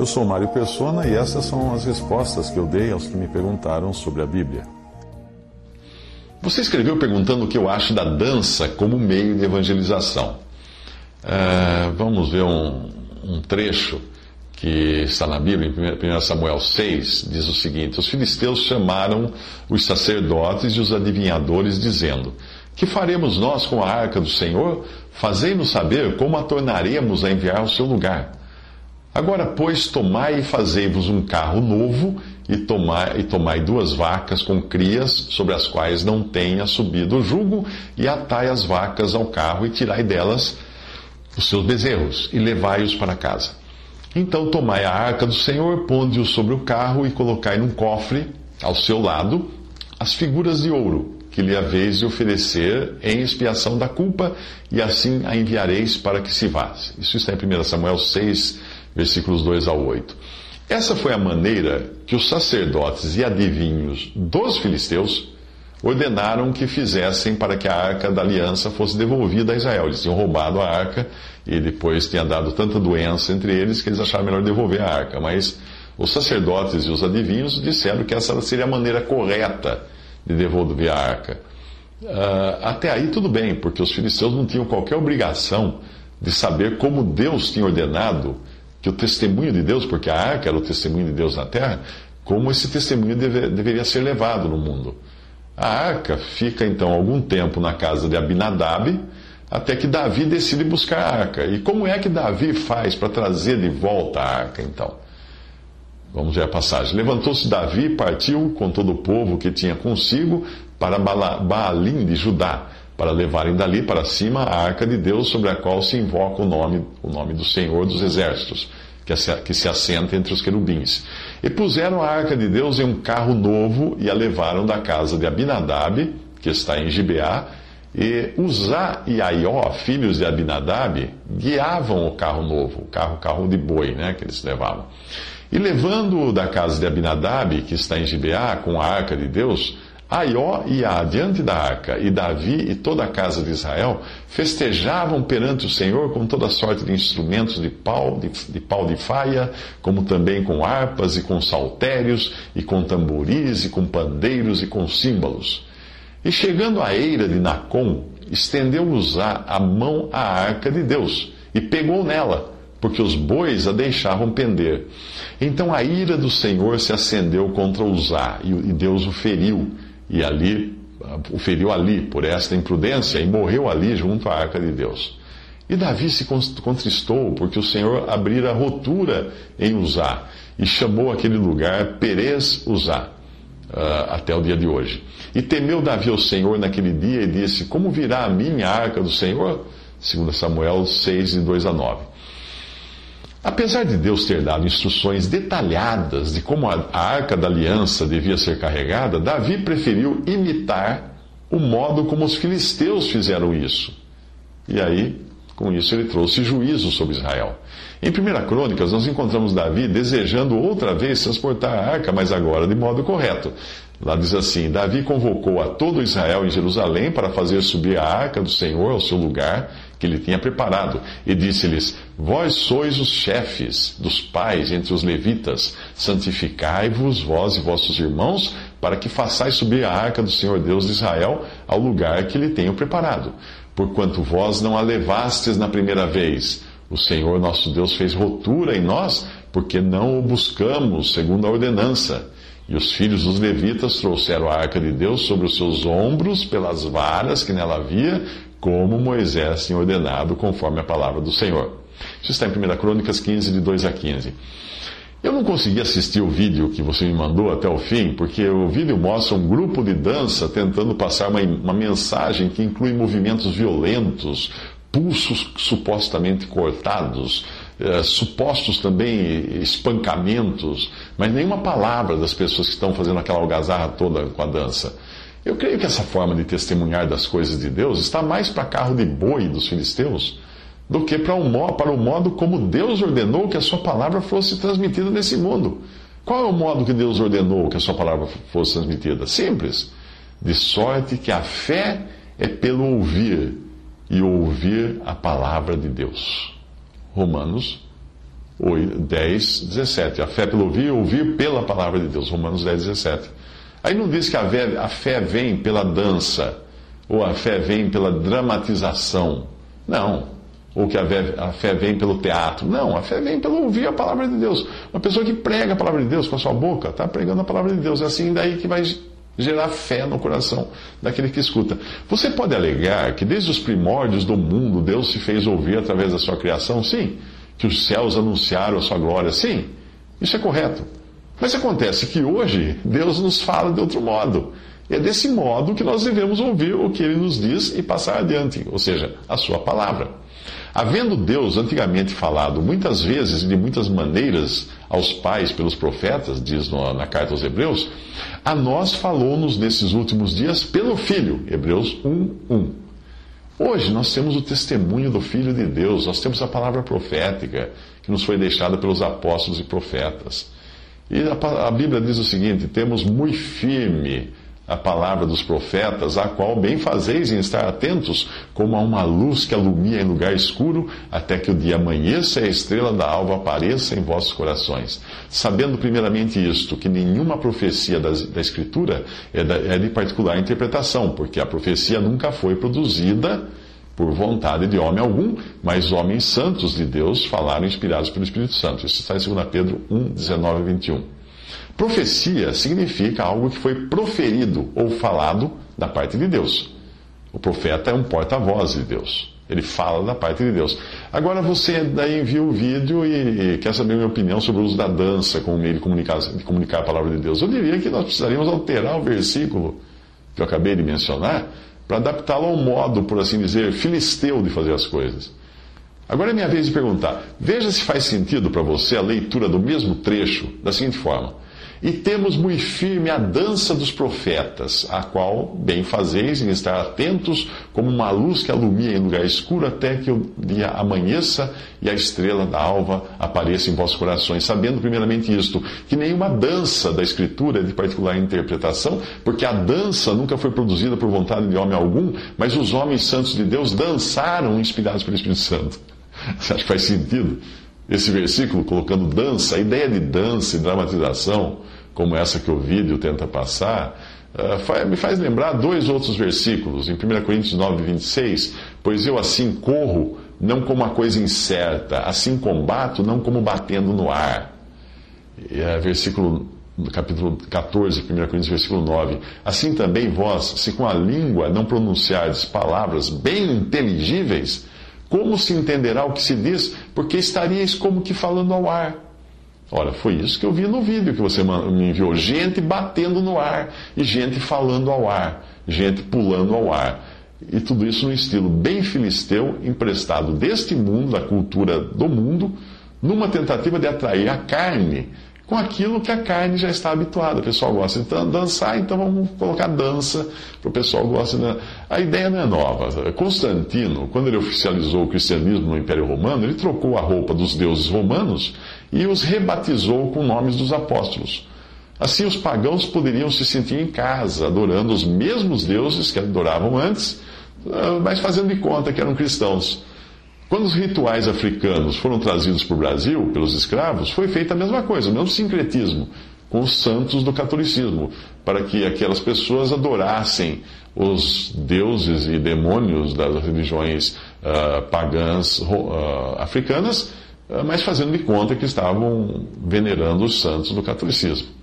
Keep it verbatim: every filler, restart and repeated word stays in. Eu sou Mário Persona e essas são as respostas que eu dei aos que me perguntaram sobre a Bíblia. Você escreveu perguntando o que eu acho da dança como meio de evangelização. Uh, vamos ver um, um trecho que está na Bíblia, em primeira Samuel seis, diz o seguinte: os filisteus chamaram os sacerdotes e os adivinhadores, dizendo: que faremos nós com a arca do Senhor? Fazei-nos saber como a tornaremos a enviar ao seu lugar. Agora, pois, tomai e fazei-vos um carro novo, e tomai, e tomai duas vacas com crias, sobre as quais não tenha subido o jugo, e atai as vacas ao carro, e tirai delas os seus bezerros, e levai-os para casa. Então tomai a arca do Senhor, ponde-o sobre o carro e colocai num cofre, ao seu lado, as figuras de ouro, que lhe haveis de oferecer em expiação da culpa, e assim a enviareis para que se vá. Isso está em primeira Samuel seis, versículos dois ao oito. Essa foi a maneira que os sacerdotes e adivinhos dos filisteus ordenaram que fizessem para que a arca da aliança fosse devolvida a Israel. Eles tinham roubado a arca e depois tinha dado tanta doença entre eles que eles acharam melhor devolver a arca. Mas os sacerdotes e os adivinhos disseram que essa seria a maneira correta de devolver a arca. Uh, até aí tudo bem, porque os filisteus não tinham qualquer obrigação de saber como Deus tinha ordenado que o testemunho de Deus, porque a arca era o testemunho de Deus na terra, como esse testemunho deve, deveria ser levado no mundo. A arca fica, então, algum tempo na casa de Abinadab, até que Davi decide buscar a arca. E como é que Davi faz para trazer de volta a arca, então? Vamos ver a passagem. Levantou-se Davi e partiu com todo o povo que tinha consigo para Baalim de Judá, para levarem dali para cima a arca de Deus, sobre a qual se invoca o nome, o nome do Senhor dos Exércitos, que se assenta entre os querubins. E puseram a arca de Deus em um carro novo e a levaram da casa de Abinadab, que está em Gibeá, e Uzá e Aió, filhos de Abinadab, guiavam o carro novo, o carro, carro de boi, né, que eles levavam. E levando-o da casa de Abinadab, que está em Gibeá, com a arca de Deus, Aió ia adiante da arca, e Davi e toda a casa de Israel festejavam perante o Senhor com toda sorte de instrumentos de pau, de, de pau de faia, como também com harpas e com saltérios, e com tamboris, e com pandeiros e com símbolos. E chegando à eira de Nacom, estendeu Uzá a mão à arca de Deus, e pegou nela, porque os bois a deixavam pender. Então a ira do Senhor se acendeu contra Uzá, e Deus o feriu. E ali, o feriu ali, por esta imprudência, e morreu ali junto à arca de Deus. E Davi se contristou, porque o Senhor abrira a rotura em Uzá, e chamou aquele lugar Perez-Usá, até o dia de hoje. E temeu Davi ao Senhor naquele dia, e disse: como virá a mim a arca do Senhor? segunda Samuel seis, de dois a nove. Apesar de Deus ter dado instruções detalhadas de como a arca da aliança devia ser carregada, Davi preferiu imitar o modo como os filisteus fizeram isso. E aí, com isso, ele trouxe juízo sobre Israel. Em primeira Crônicas, nós encontramos Davi desejando outra vez transportar a arca, mas agora de modo correto. Lá diz assim: Davi convocou a todo Israel em Jerusalém para fazer subir a arca do Senhor ao seu lugar que ele tinha preparado, e disse-lhes: vós sois os chefes dos pais entre os levitas, santificai-vos vós e vossos irmãos, para que façais subir a arca do Senhor Deus de Israel ao lugar que lhe tenho preparado. Porquanto vós não a levastes na primeira vez, o Senhor nosso Deus fez rotura em nós, porque não o buscamos segundo a ordenança. E os filhos dos levitas trouxeram a arca de Deus sobre os seus ombros, pelas varas que nela havia, como Moisés tinha ordenado, conforme a palavra do Senhor. Isso está em primeira Crônicas quinze, de dois a quinze. Eu não consegui assistir o vídeo que você me mandou até o fim, porque o vídeo mostra um grupo de dança tentando passar uma, uma mensagem que inclui movimentos violentos, pulsos supostamente cortados, eh, supostos também espancamentos, mas nenhuma palavra das pessoas que estão fazendo aquela algazarra toda com a dança. Eu creio que essa forma de testemunhar das coisas de Deus está mais para carro de boi dos filisteus do que para o, para o modo como Deus ordenou que a sua palavra fosse transmitida nesse mundo. Qual é o modo que Deus ordenou que a sua palavra fosse transmitida? Simples. De sorte que a fé é pelo ouvir, e ouvir a palavra de Deus. Romanos dez, dezessete. A fé pelo ouvir e ouvir pela palavra de Deus. Romanos dez, dezessete. Aí não diz que a fé, a fé vem pela dança, ou a fé vem pela dramatização. Não. Ou que a fé, a fé vem pelo teatro. Não, a fé vem pelo ouvir a palavra de Deus. Uma pessoa que prega a palavra de Deus com a sua boca, está pregando a palavra de Deus. É assim daí que vai gerar fé no coração daquele que escuta. Você pode alegar que desde os primórdios do mundo, Deus se fez ouvir através da sua criação? Sim. Que os céus anunciaram a sua glória? Sim. Isso é correto. Mas acontece que hoje, Deus nos fala de outro modo. E é desse modo que nós devemos ouvir o que Ele nos diz e passar adiante, ou seja, a sua palavra. Havendo Deus antigamente falado muitas vezes e de muitas maneiras aos pais pelos profetas, diz na carta aos Hebreus, a nós falou-nos nesses últimos dias pelo Filho, Hebreus um, um. Hoje nós temos o testemunho do Filho de Deus, nós temos a palavra profética que nos foi deixada pelos apóstolos e profetas. E a Bíblia diz o seguinte: temos muito firme a palavra dos profetas, a qual bem fazeis em estar atentos, como a uma luz que alumia em lugar escuro, até que o dia amanheça e a estrela da alva apareça em vossos corações. Sabendo primeiramente isto, que nenhuma profecia da, da Escritura é, da, é de particular interpretação, porque a profecia nunca foi produzida por vontade de homem algum, mas homens santos de Deus falaram inspirados pelo Espírito Santo. Isso está em segunda Pedro um, dezenove a vinte e um. Profecia significa algo que foi proferido ou falado da parte de Deus. O profeta é um porta-voz de Deus. Ele fala da parte de Deus. Agora você daí viu o vídeo e, e quer saber a minha opinião sobre o uso da dança como meio de comunicar, de comunicar a palavra de Deus. Eu diria que nós precisaríamos alterar o versículo que eu acabei de mencionar para adaptá-lo ao modo, por assim dizer, filisteu de fazer as coisas. Agora é minha vez de perguntar. Veja se faz sentido para você a leitura do mesmo trecho da seguinte forma: e temos muito firme a dança dos profetas, a qual bem fazeis em estar atentos, como uma luz que alumia em lugar escuro, até que o dia amanheça e a estrela da alva apareça em vossos corações. Sabendo primeiramente isto, que nenhuma dança da Escritura é de particular interpretação, porque a dança nunca foi produzida por vontade de homem algum, mas os homens santos de Deus dançaram inspirados pelo Espírito Santo. Você acha que faz sentido esse versículo colocando dança? A ideia de dança e dramatização, como essa que o vídeo tenta passar, me faz lembrar dois outros versículos. Em primeira Coríntios nove, vinte e seis, pois eu assim corro, não como uma coisa incerta, assim combato, não como batendo no ar. E é versículo, capítulo quatorze, primeira Coríntios, versículo nove. Assim também vós, se com a língua não pronunciardes palavras bem inteligíveis, como se entenderá o que se diz? Porque estaríeis como que falando ao ar. Ora, foi isso que eu vi no vídeo que você me enviou. Gente batendo no ar, e gente falando ao ar, gente pulando ao ar. E tudo isso num estilo bem filisteu, emprestado deste mundo, da cultura do mundo, numa tentativa de atrair a carne com aquilo que a carne já está habituada. O pessoal gosta de dançar, então vamos colocar dança para o pessoal gosta. De... A ideia não é nova. Constantino, quando ele oficializou o cristianismo no Império Romano, ele trocou a roupa dos deuses romanos e os rebatizou com nomes dos apóstolos. Assim, os pagãos poderiam se sentir em casa, adorando os mesmos deuses que adoravam antes, mas fazendo de conta que eram cristãos. Quando os rituais africanos foram trazidos para o Brasil, pelos escravos, foi feita a mesma coisa, o mesmo sincretismo, com os santos do catolicismo, para que aquelas pessoas adorassem os deuses e demônios das religiões uh, pagãs uh, africanas, uh, mas fazendo de conta que estavam venerando os santos do catolicismo.